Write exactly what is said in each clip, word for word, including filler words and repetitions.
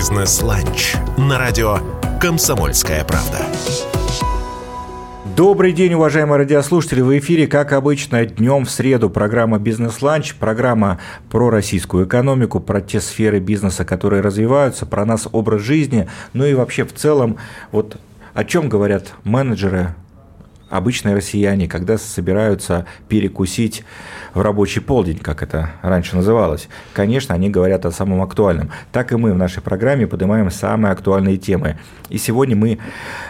«Бизнес-ланч» на радио «Комсомольская правда». Добрый день, уважаемые радиослушатели. В эфире, как обычно, днем в среду программа «Бизнес-ланч», программа про российскую экономику, про те сферы бизнеса, которые развиваются, про нас образ жизни, ну и вообще в целом, вот о чем говорят менеджеры, обычные россияне, когда собираются перекусить в рабочий полдень, как это раньше называлось. Конечно, они говорят о самом актуальном. Так и мы в нашей программе поднимаем самые актуальные темы. И сегодня мы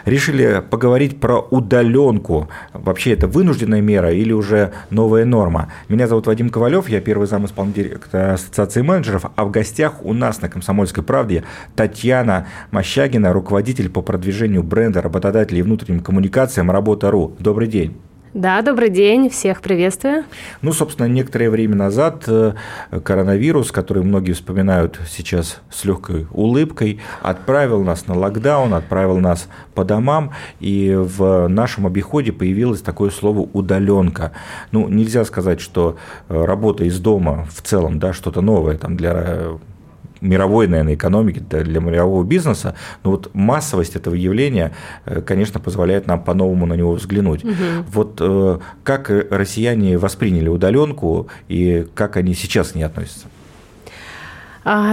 решили поговорить про удаленку. Вообще это вынужденная мера или уже новая норма? Меня зовут Вадим Ковалев, я первый зам исполнительного директора Ассоциации менеджеров, а в гостях у нас на «Комсомольской правде» Татьяна Мощагина, руководитель по продвижению бренда, работодателей и внутренним коммуникациям «Работа.ру». Добрый день. Да, добрый день, всех приветствую. Ну, собственно, некоторое время назад коронавирус, который многие вспоминают сейчас с легкой улыбкой, отправил нас на локдаун, отправил нас по домам, и в нашем обиходе появилось такое слово «удаленка». Ну, нельзя сказать, что работа из дома в целом, да, что-то новое там для мировой, наверное, экономики, для мирового бизнеса, но вот массовость этого явления, конечно, позволяет нам по-новому на него взглянуть. Угу. Вот как россияне восприняли удаленку и как они сейчас к ней относятся?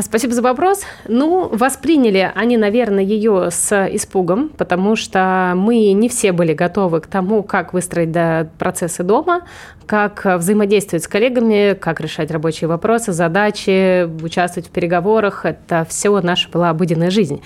Спасибо за вопрос. Ну, восприняли они, наверное, ее с испугом, потому что мы не все были готовы к тому, как выстроить процессы дома, как взаимодействовать с коллегами, как решать рабочие вопросы, задачи, участвовать в переговорах. Это все наша была обыденная жизнь.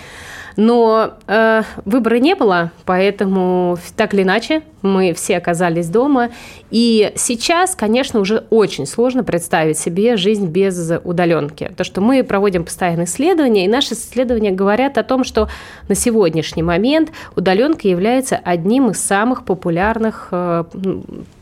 Но э, выбора не было, поэтому так или иначе мы все оказались дома. И сейчас, конечно, уже очень сложно представить себе жизнь без удаленки. То, что мы проводим постоянные исследования, и наши исследования говорят о том, что на сегодняшний момент удаленка является одним из самых популярных, э,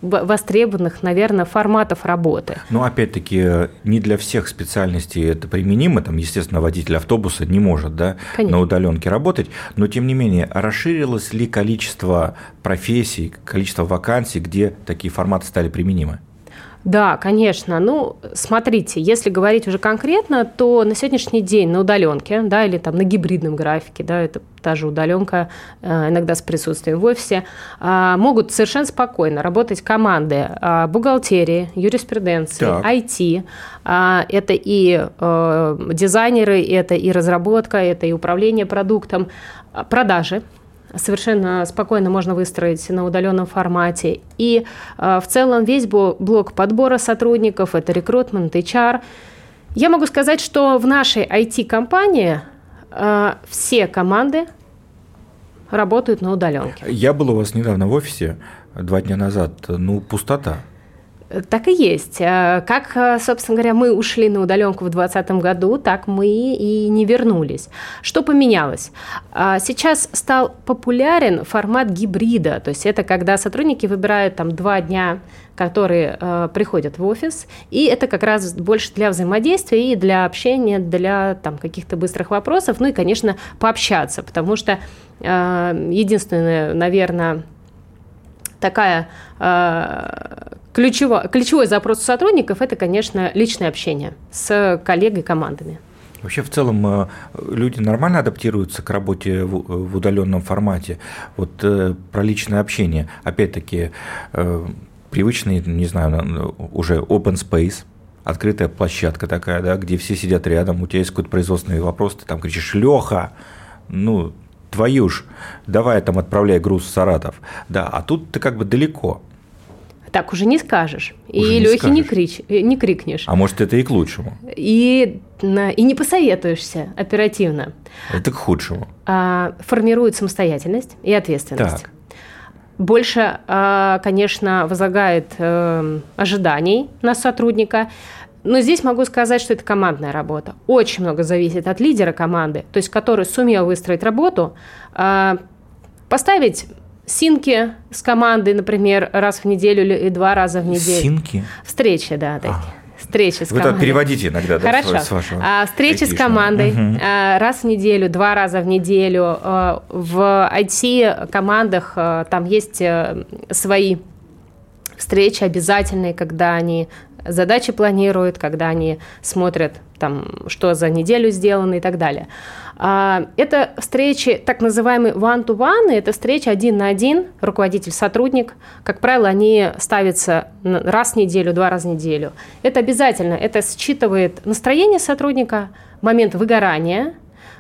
востребованных, наверное, форматов работы. Но, опять-таки, не для всех специальностей это применимо. Там, естественно, водитель автобуса не может, да, на удаленке работать, но тем не менее, расширилось ли количество профессий, количество вакансий, где такие форматы стали применимы? Да, конечно. Ну, смотрите, если говорить уже конкретно, то на сегодняшний день на удаленке, да, или там на гибридном графике, да, это та же удаленка, иногда с присутствием в офисе, могут совершенно спокойно работать команды бухгалтерии, юриспруденции, так. ай ти. Это и дизайнеры, это и разработка, это и управление продуктом, продажи. Совершенно спокойно можно выстроить на удаленном формате. И э, в целом весь блок подбора сотрудников – это рекрутмент, эйч ар. Я могу сказать, что в нашей ай ти-компании э, все команды работают на удаленке. Я был у вас недавно в офисе, два дня назад. Ну, пустота. Так и есть. Как, собственно говоря, мы ушли на удаленку в двадцатом году, так мы и не вернулись. Что поменялось? Сейчас стал популярен формат гибрида, то есть это когда сотрудники выбирают там два дня, которые э, приходят в офис, и это как раз больше для взаимодействия и для общения, для там, каких-то быстрых вопросов, ну и, конечно, пообщаться, потому что э, единственное, наверное, такая... Э, Ключевой, ключевой запрос у сотрудников – это, конечно, личное общение с коллегой, командами. Вообще, в целом, люди нормально адаптируются к работе в удаленном формате? Вот про личное общение. Опять-таки, привычный, не знаю, уже open space, открытая площадка такая, да, где все сидят рядом, у тебя есть какой-то производственный вопрос, ты там кричишь «Лёха!», ну, твою ж, давай там отправляй груз в Саратов. Да, а тут ты как бы далеко. Так уже не скажешь. Уже и Лёхе не, не, не крикнешь. А может, это и к лучшему. И, и не посоветуешься оперативно. Это к худшему. Формирует самостоятельность и ответственность. Так. Больше, конечно, возлагает ожиданий на сотрудника. Но здесь могу сказать, что это командная работа. Очень много зависит от лидера команды, то есть который сумел выстроить работу, поставить... Синки с командой, например, раз в неделю или два раза в неделю. Синки? Встречи, да, такие. А, встречи с вы командой. Вы так переводите иногда, да? Хорошо. С вашего а, встречи айтишного. С командой угу. а, раз в неделю, два раза в неделю. А, в ай ти-командах а, там есть а, свои встречи обязательные, когда они задачи планируют, когда они смотрят, там, что за неделю сделано и так далее. Это встречи, так называемые one-to-one, это встречи один на один, руководитель-сотрудник. Как правило, они ставятся раз в неделю, два раза в неделю. Это обязательно, это считывает настроение сотрудника, момент выгорания,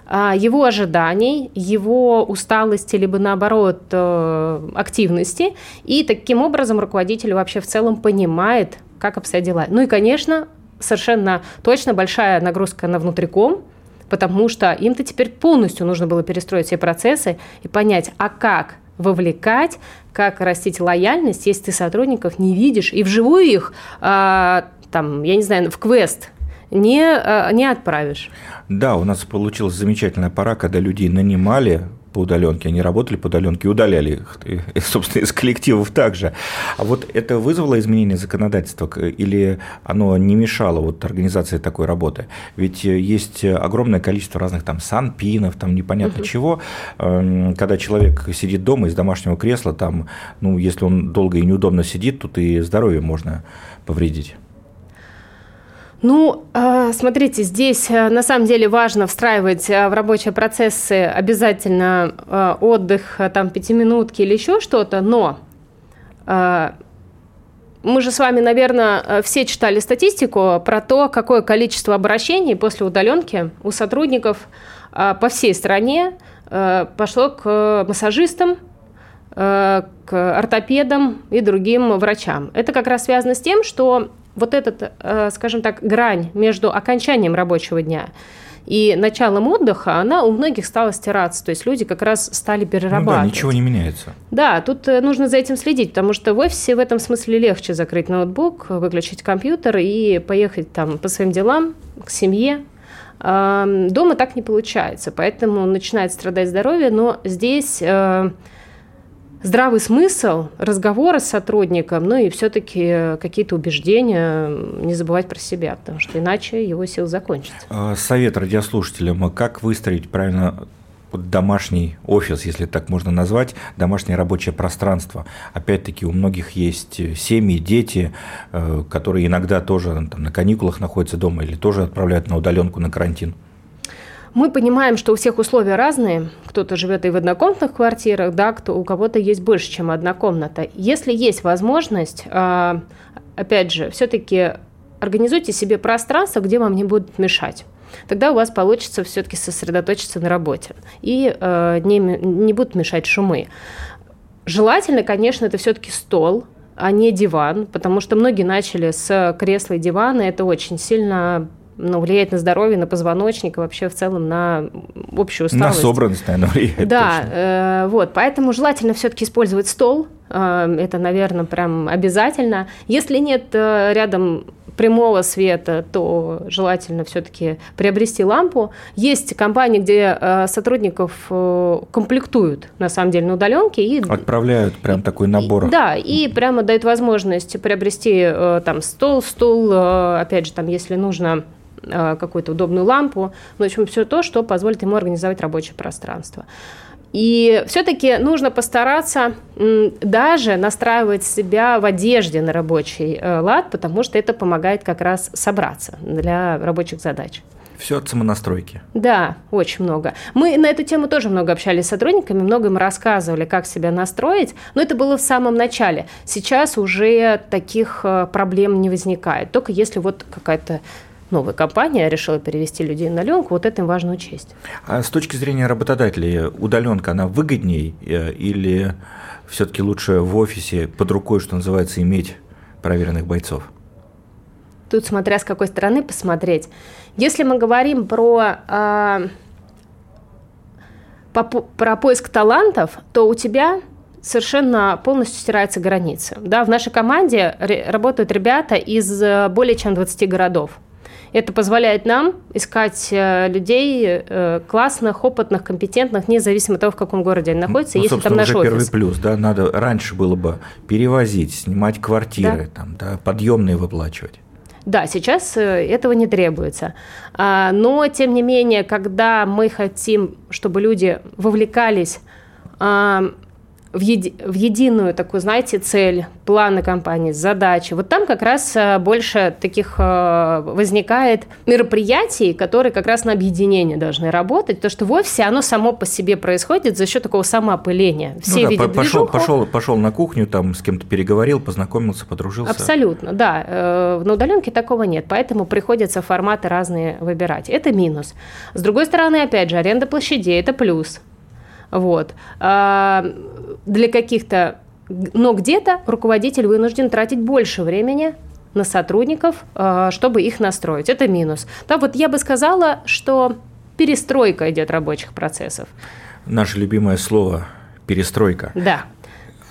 его ожиданий, его усталости, либо наоборот активности. И таким образом руководитель вообще в целом понимает, как обстоят дела. Ну и, конечно, совершенно точно большая нагрузка на внутриком, потому что им-то теперь полностью нужно было перестроить все процессы и понять, а как вовлекать, как растить лояльность, если ты сотрудников не видишь и вживую их, а, там, я не знаю, в квест не, а, не отправишь. Да, у нас получилась замечательная пора, когда людей нанимали по удаленке, они работали по удаленке и удаляли их, и, собственно, из коллективов также. А вот это вызвало изменение законодательства или оно не мешало вот организации такой работы? Ведь есть огромное количество разных там санпинов, там непонятно угу. чего, когда человек сидит дома из домашнего кресла, там, ну, если он долго и неудобно сидит, тут и здоровье можно повредить. Ну, смотрите, здесь на самом деле важно встраивать в рабочие процессы обязательно отдых, там, пятиминутки или еще что-то, но мы же с вами, наверное, все читали статистику про то, какое количество обращений после удаленки у сотрудников по всей стране пошло к массажистам, к ортопедам и другим врачам. Это как раз связано с тем, что вот этот, скажем так, грань между окончанием рабочего дня и началом отдыха, она у многих стала стираться. То есть люди как раз стали перерабатывать. Ну да, ничего не меняется. Да, тут нужно за этим следить, потому что в офисе в этом смысле легче закрыть ноутбук, выключить компьютер и поехать там по своим делам, к семье. Дома так не получается, поэтому начинает страдать здоровье, но здесь здравый смысл, разговоры с сотрудником, ну и все-таки какие-то убеждения, не забывать про себя, потому что иначе его силы закончатся. Совет радиослушателям, как выстроить правильно домашний офис, если так можно назвать, домашнее рабочее пространство. Опять-таки у многих есть семьи, дети, которые иногда тоже там, на каникулах находятся дома или тоже отправляют на удаленку, на карантин. Мы понимаем, что у всех условия разные. Кто-то живет и в однокомнатных квартирах, да, кто, у кого-то есть больше, чем одна комната. Если есть возможность, опять же, все-таки организуйте себе пространство, где вам не будут мешать. Тогда у вас получится все-таки сосредоточиться на работе и не, не будут мешать шумы. Желательно, конечно, это все-таки стол, а не диван, потому что многие начали с кресла и дивана, это очень сильно Ну, влияет на здоровье, на позвоночник и вообще в целом на общую усталость. На собранность, наверное, влияет. Да, э, вот, поэтому желательно все-таки использовать стол. Э, это, наверное, прям обязательно. Если нет э, рядом прямого света, то желательно все-таки приобрести лампу. Есть компании, где э, сотрудников э, комплектуют, на самом деле, на удаленке. И отправляют прям такой набор. И, да, и прямо дают возможность приобрести э, там стол, стул, э, опять же, там, если нужно, какую-то удобную лампу, в общем, все то, что позволит ему организовать рабочее пространство. И все-таки нужно постараться даже настраивать себя в одежде на рабочий лад, потому что это помогает как раз собраться для рабочих задач. Все от самонастройки. Да, очень много. Мы на эту тему тоже много общались с сотрудниками, много им рассказывали, как себя настроить, но это было в самом начале. Сейчас уже таких проблем не возникает, только если вот какая-то новая компания решила перевести людей на удаленку, вот это им важно учесть. А с точки зрения работодателей, удаленка, она выгоднее или все-таки лучше в офисе под рукой, что называется, иметь проверенных бойцов? Тут смотря с какой стороны посмотреть. Если мы говорим про, э, по, про поиск талантов, то у тебя совершенно полностью стираются границы. Да, в нашей команде работают ребята из более чем двадцати городов. Это позволяет нам искать людей классных, опытных, компетентных, независимо от того, в каком городе они находятся. Ну, если собственно, там наш уже офис. Первый плюс, да, надо раньше было бы перевозить, снимать квартиры, да? Там, да, подъемные выплачивать. Да, сейчас этого не требуется. Но, тем не менее, когда мы хотим, чтобы люди вовлекались в единую такую, знаете, цель, планы компании, задачи. Вот там как раз больше таких возникает мероприятий, которые как раз на объединение должны работать. То, что в офисе оно само по себе происходит за счет такого самоопыления. Все ну, да, видят пошел, движуху. Пошел, пошел на кухню, там с кем-то переговорил, познакомился, подружился. Абсолютно, да. На удаленке такого нет, поэтому приходится форматы разные выбирать. Это минус. С другой стороны, опять же, аренда площадей – это плюс. Вот. Для каких-то, но где-то руководитель вынужден тратить больше времени на сотрудников, чтобы их настроить. Это минус. Да, вот я бы сказала, что перестройка идет рабочих процессов. Наше любимое слово – перестройка. Да.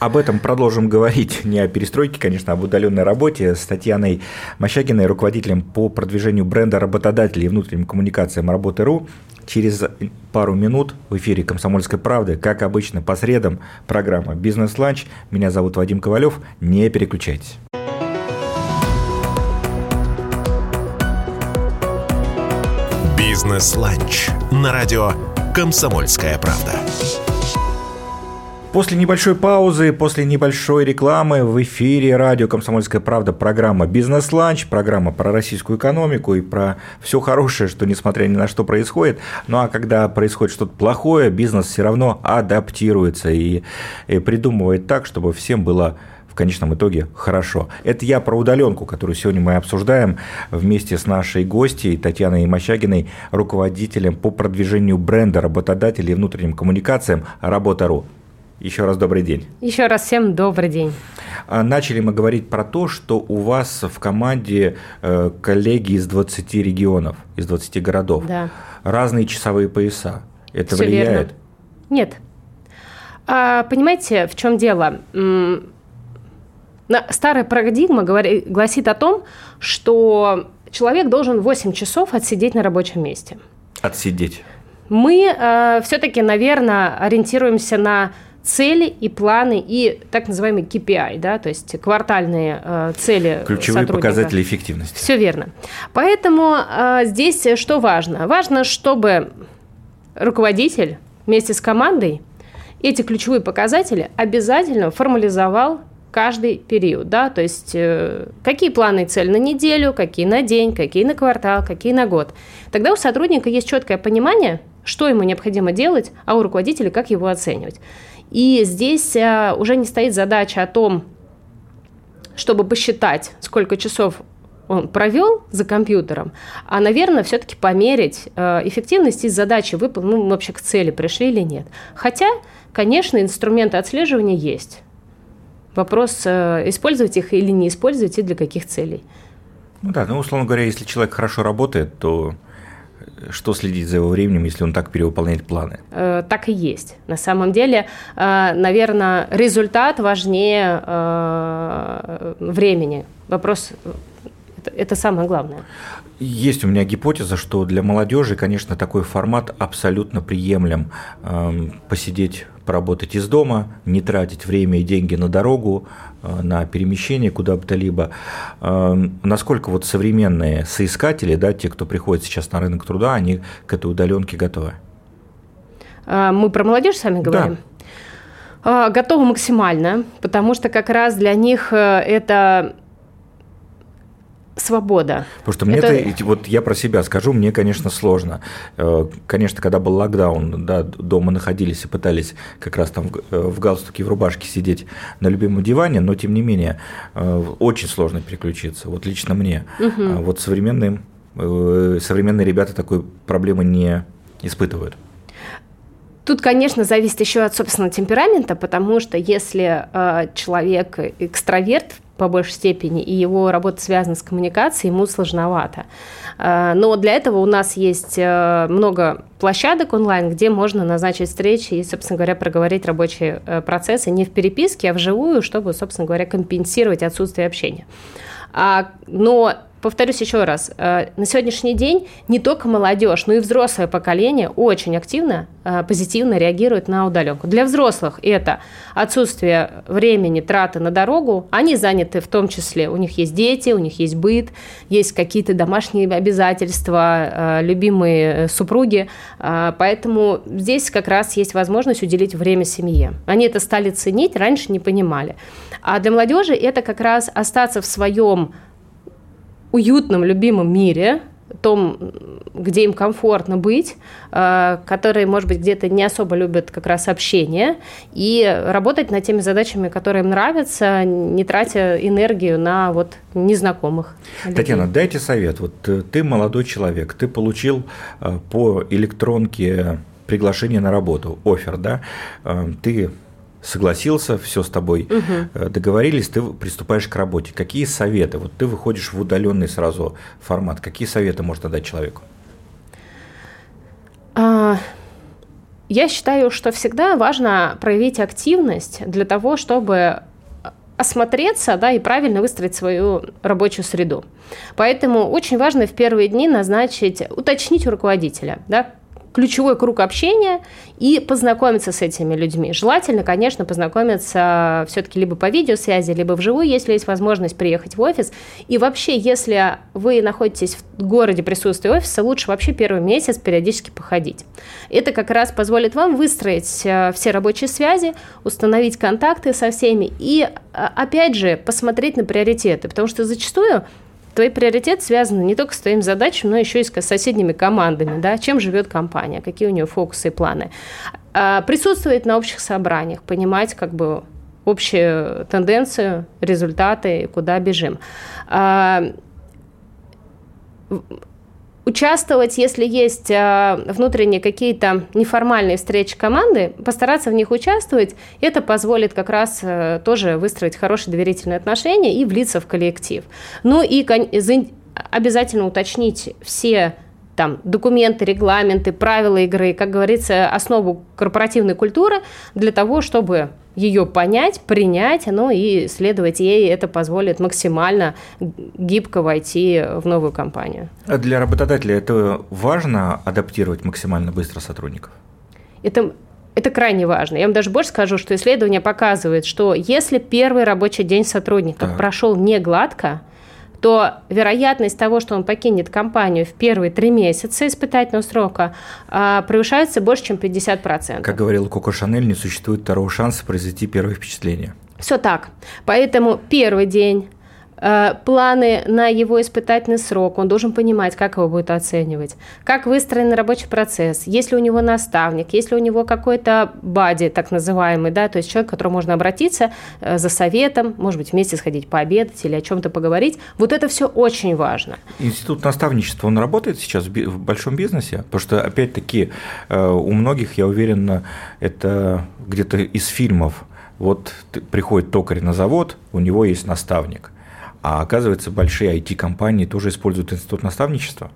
Об этом продолжим говорить, не о перестройке, конечно, а об удаленной работе с Татьяной Мощагиной, руководителем по продвижению бренда работодателей и внутренним коммуникациям «Работа.ру». Через пару минут в эфире «Комсомольской правды», как обычно, по средам, программа «Бизнес-ланч». Меня зовут Вадим Ковалев. Не переключайтесь. «Бизнес-ланч» на радио «Комсомольская правда». После небольшой паузы, после небольшой рекламы в эфире радио «Комсомольская правда» программа «Бизнес-ланч», программа про российскую экономику и про все хорошее, что несмотря ни на что происходит. Ну а когда происходит что-то плохое, бизнес все равно адаптируется и, и придумывает так, чтобы всем было в конечном итоге хорошо. Это я про удаленку, которую сегодня мы обсуждаем вместе с нашей гостьей Татьяной Мощагиной, руководителем по продвижению бренда работодателей и внутренним коммуникациям «Работа.ру». Еще раз добрый день. Еще раз всем добрый день. Начали мы говорить про то, что у вас в команде коллеги из двадцати регионов, из двадцати городов. Да. Разные часовые пояса. Это все влияет? Верно. Нет. А, понимаете, в чем дело? Старая парадигма говорит, гласит о том, что человек должен восемь часов отсидеть на рабочем месте. Отсидеть. Мы э, все-таки, наверное, ориентируемся на цели и планы и так называемый кей пи ай, да, то есть квартальные э, цели ключевые сотрудника. Показатели эффективности. Все верно. Поэтому э, здесь что важно? Важно, чтобы руководитель вместе с командой эти ключевые показатели обязательно формализовал каждый период, да, то есть э, какие планы и цели на неделю, какие на день, какие на квартал, какие на год. Тогда у сотрудника есть четкое понимание, что ему необходимо делать, а у руководителя как его оценивать. И здесь э, уже не стоит задача о том, чтобы посчитать, сколько часов он провел за компьютером, а, наверное, все-таки померить э, эффективность и задачи, выпол- ну, мы вообще к цели пришли или нет. Хотя, конечно, инструменты отслеживания есть. Вопрос, использовать их или не использовать и для каких целей. Ну да, ну, условно говоря, если человек хорошо работает, то что следить за его временем, если он так перевыполняет планы? Так и есть. На самом деле, наверное, результат важнее времени. Вопрос... Это самое главное. Есть у меня гипотеза, что для молодежи, конечно, такой формат абсолютно приемлем. Посидеть, поработать из дома, не тратить время и деньги на дорогу, на перемещение куда бы то либо. Насколько вот современные соискатели, да, те, кто приходит сейчас на рынок труда, они к этой удаленке готовы? Мы про молодежь с вами говорим? Да. Готовы максимально, потому что как раз для них это... свобода. Потому что мне-то, это... вот я про себя скажу, мне, конечно, сложно. Конечно, когда был локдаун, да, дома находились и пытались как раз там в галстуке, в рубашке сидеть на любимом диване, но, тем не менее, очень сложно переключиться, вот лично мне. Угу. А вот современные, современные ребята такой проблемы не испытывают. Тут, конечно, зависит еще от собственного темперамента, потому что если э, человек экстраверт по большей степени, и его работа связана с коммуникацией, ему сложновато. Э, но для этого у нас есть э, много площадок онлайн, где можно назначить встречи и, собственно говоря, проговорить рабочие э, процессы не в переписке, а вживую, чтобы, собственно говоря, компенсировать отсутствие общения. А, но повторюсь еще раз, на сегодняшний день не только молодежь, но и взрослое поколение очень активно, позитивно реагирует на удаленку. Для взрослых это отсутствие времени, траты на дорогу. Они заняты в том числе, у них есть дети, у них есть быт, есть какие-то домашние обязательства, любимые супруги. Поэтому здесь как раз есть возможность уделить время семье. Они это стали ценить, раньше не понимали. А для молодежи это как раз остаться в своем уютном, любимом мире, том, где им комфортно быть, которые, может быть, где-то не особо любят как раз общение, и работать над теми задачами, которые им нравятся, не тратя энергию на вот незнакомых людей. Татьяна, дайте совет. Вот ты молодой человек, ты получил по электронке приглашение на работу, оффер, да? Ты согласился, все с тобой угу. договорились, ты приступаешь к работе. Какие советы? Вот ты выходишь в удаленный сразу формат. Какие советы можно дать человеку? Я считаю, что всегда важно проявить активность для того, чтобы осмотреться, да, и правильно выстроить свою рабочую среду. Поэтому очень важно в первые дни назначить, уточнить у руководителя, да, ключевой круг общения и познакомиться с этими людьми. Желательно, конечно, познакомиться все-таки либо по видеосвязи, либо вживую, если есть возможность приехать в офис. И вообще, если вы находитесь в городе присутствия офиса, лучше вообще первый месяц периодически походить. Это как раз позволит вам выстроить все рабочие связи, установить контакты со всеми и, опять же, посмотреть на приоритеты, потому что зачастую твои приоритеты связаны не только с твоими задачами, но еще и с соседними командами, да, чем живет компания, какие у нее фокусы и планы. Присутствовать на общих собраниях, понимать как бы общую тенденцию, результаты и куда бежим. Участвовать, если есть внутренние какие-то неформальные встречи команды, постараться в них участвовать, это позволит как раз тоже выстроить хорошие доверительные отношения и влиться в коллектив. Ну и обязательно уточнить все там документы, регламенты, правила игры, как говорится, основу корпоративной культуры для того, чтобы ее понять, принять, ну и следовать ей, это позволит максимально гибко войти в новую компанию. А для работодателя это важно адаптировать максимально быстро сотрудников? Это, это крайне важно. Я вам даже больше скажу, что исследование показывает, что если первый рабочий день сотрудника так. прошел не гладко, то вероятность того, что он покинет компанию в первые три месяца испытательного срока, превышается больше, чем пятьдесят процентов. Как говорил Коко Шанель, не существует второго шанса произвести первое впечатление. Все так. Поэтому первый день, планы на его испытательный срок, он должен понимать, как его будут оценивать, как выстроен рабочий процесс, есть ли у него наставник, есть ли у него какой-то бадди, так называемый, да, то есть человек, к которому можно обратиться за советом, может быть, вместе сходить пообедать или о чем-то поговорить. Вот это все очень важно. Институт наставничества, он работает сейчас в большом бизнесе? Потому что, опять-таки, у многих, я уверен, это где-то из фильмов. Вот приходит токарь на завод, у него есть наставник. А оказывается, большие ай ти-компании тоже используют институт наставничества.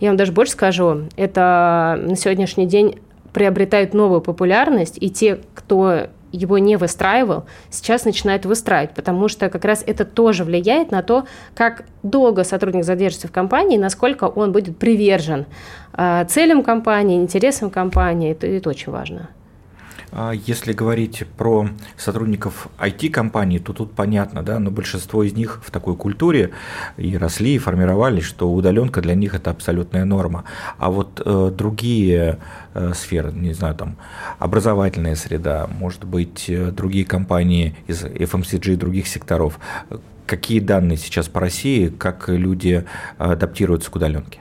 Я вам даже больше скажу, это на сегодняшний день приобретает новую популярность, и те, кто его не выстраивал, сейчас начинают выстраивать, потому что как раз это тоже влияет на то, как долго сотрудник задержится в компании, насколько он будет привержен целям компании, интересам компании, это, это очень важно. Если говорить про сотрудников ай ти-компаний, то тут понятно, да, но большинство из них в такой культуре и росли, и формировались, что удаленка для них – это абсолютная норма. А вот э, другие э, сферы, не знаю, там образовательная среда, может быть, другие компании из эф эм си джи и других секторов, какие данные сейчас по России, как люди адаптируются к удаленке?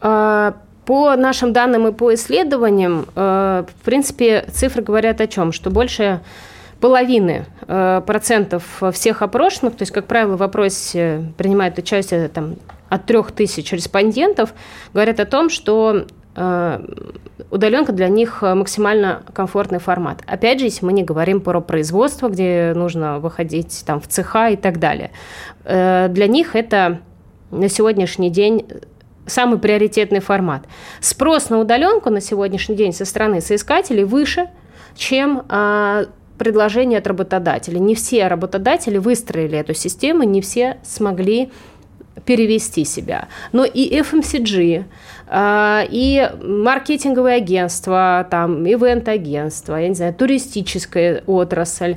А... По нашим данным и по исследованиям, в принципе, цифры говорят о чем? Что больше половины процентов всех опрошенных, то есть, как правило, в опросе принимают участие там, от трех тысяч респондентов, говорят о том, что удаленка для них максимально комфортный формат. Опять же, если мы не говорим про производство, где нужно выходить там, в цеха и так далее. Для них это на сегодняшний день самый приоритетный формат. Спрос на удаленку на сегодняшний день со стороны соискателей выше, чем а, предложение от работодателей. Не все работодатели выстроили эту систему, не все смогли перевести себя. Но и эф эм си джи, и маркетинговые агентства, там, ивент-агентства, я не знаю, туристическая отрасль,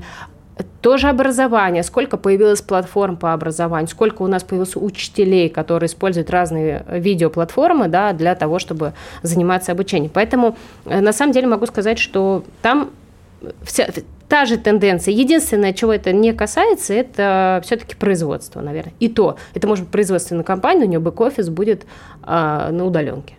тоже образование. Сколько появилось платформ по образованию, сколько у нас появилось учителей, которые используют разные видеоплатформы, да, для того, чтобы заниматься обучением. Поэтому, на самом деле, могу сказать, что там вся, та же тенденция. Единственное, чего это не касается, это все-таки производство, наверное. И то, это может быть производственная компания, у нее бэк-офис будет а, на удаленке.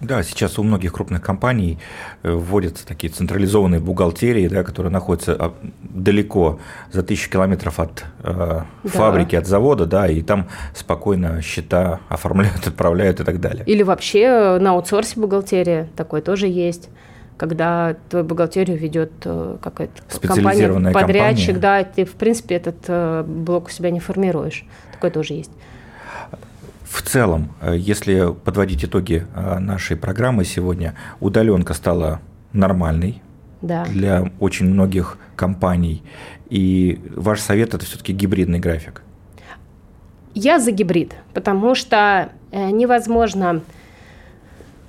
Да, сейчас у многих крупных компаний вводятся такие централизованные бухгалтерии, да, которые находятся далеко, за тысячу километров от э, да. фабрики, от завода, да, и там спокойно счета оформляют, отправляют и так далее. Или вообще на аутсорсе бухгалтерия, такое тоже есть, когда твою бухгалтерию ведет какая-то компания, подрядчик, компания. Да, ты, в принципе, этот блок у себя не формируешь, такое тоже есть. В целом, если подводить итоги нашей программы сегодня, удаленка стала нормальной да. для очень многих компаний. И ваш совет – это все-таки гибридный график. Я за гибрид, потому что невозможно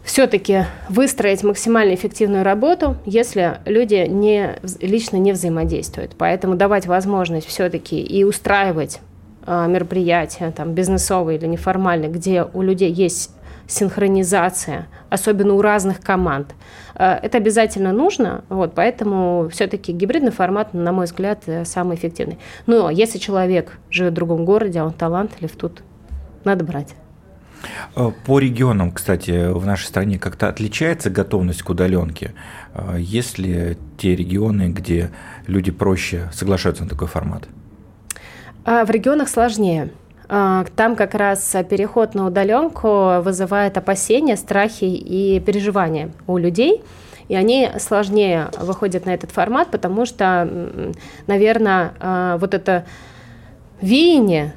все-таки выстроить максимально эффективную работу, если люди не, лично не взаимодействуют. Поэтому давать возможность все-таки и устраивать мероприятия, там, бизнесовые или неформальные, где у людей есть синхронизация, особенно у разных команд. Это обязательно нужно, вот, поэтому все-таки гибридный формат, на мой взгляд, самый эффективный. Но если человек живет в другом городе, а он талантлив, тут надо брать. По регионам, кстати, в нашей стране как-то отличается готовность к удаленке? Есть ли те регионы, где люди проще соглашаются на такой формат? А в регионах сложнее. Там как раз переход на удаленку вызывает опасения, страхи и переживания у людей. И они сложнее выходят на этот формат, потому что, наверное, вот это веяние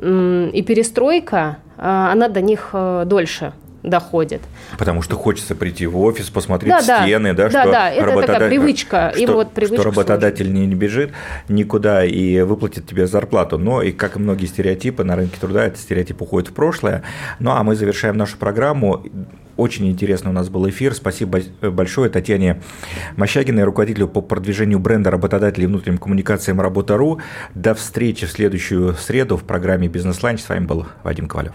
и перестройка, она до них дольше доходит. Потому что хочется прийти в офис, посмотреть да, стены, да, да, что, да, это работодатель, такая привычка. Что, вот привычка что работодатель не, не бежит никуда и выплатит тебе зарплату. Но, и как и многие стереотипы на рынке труда, этот стереотип уходит в прошлое. Ну, а мы завершаем нашу программу. Очень интересный у нас был эфир. Спасибо большое Татьяне Мощагиной, руководителю по продвижению бренда работодателей и внутренним коммуникациям «Работа.ру». До встречи в следующую среду в программе «Бизнес-ланч». С вами был Вадим Ковалев.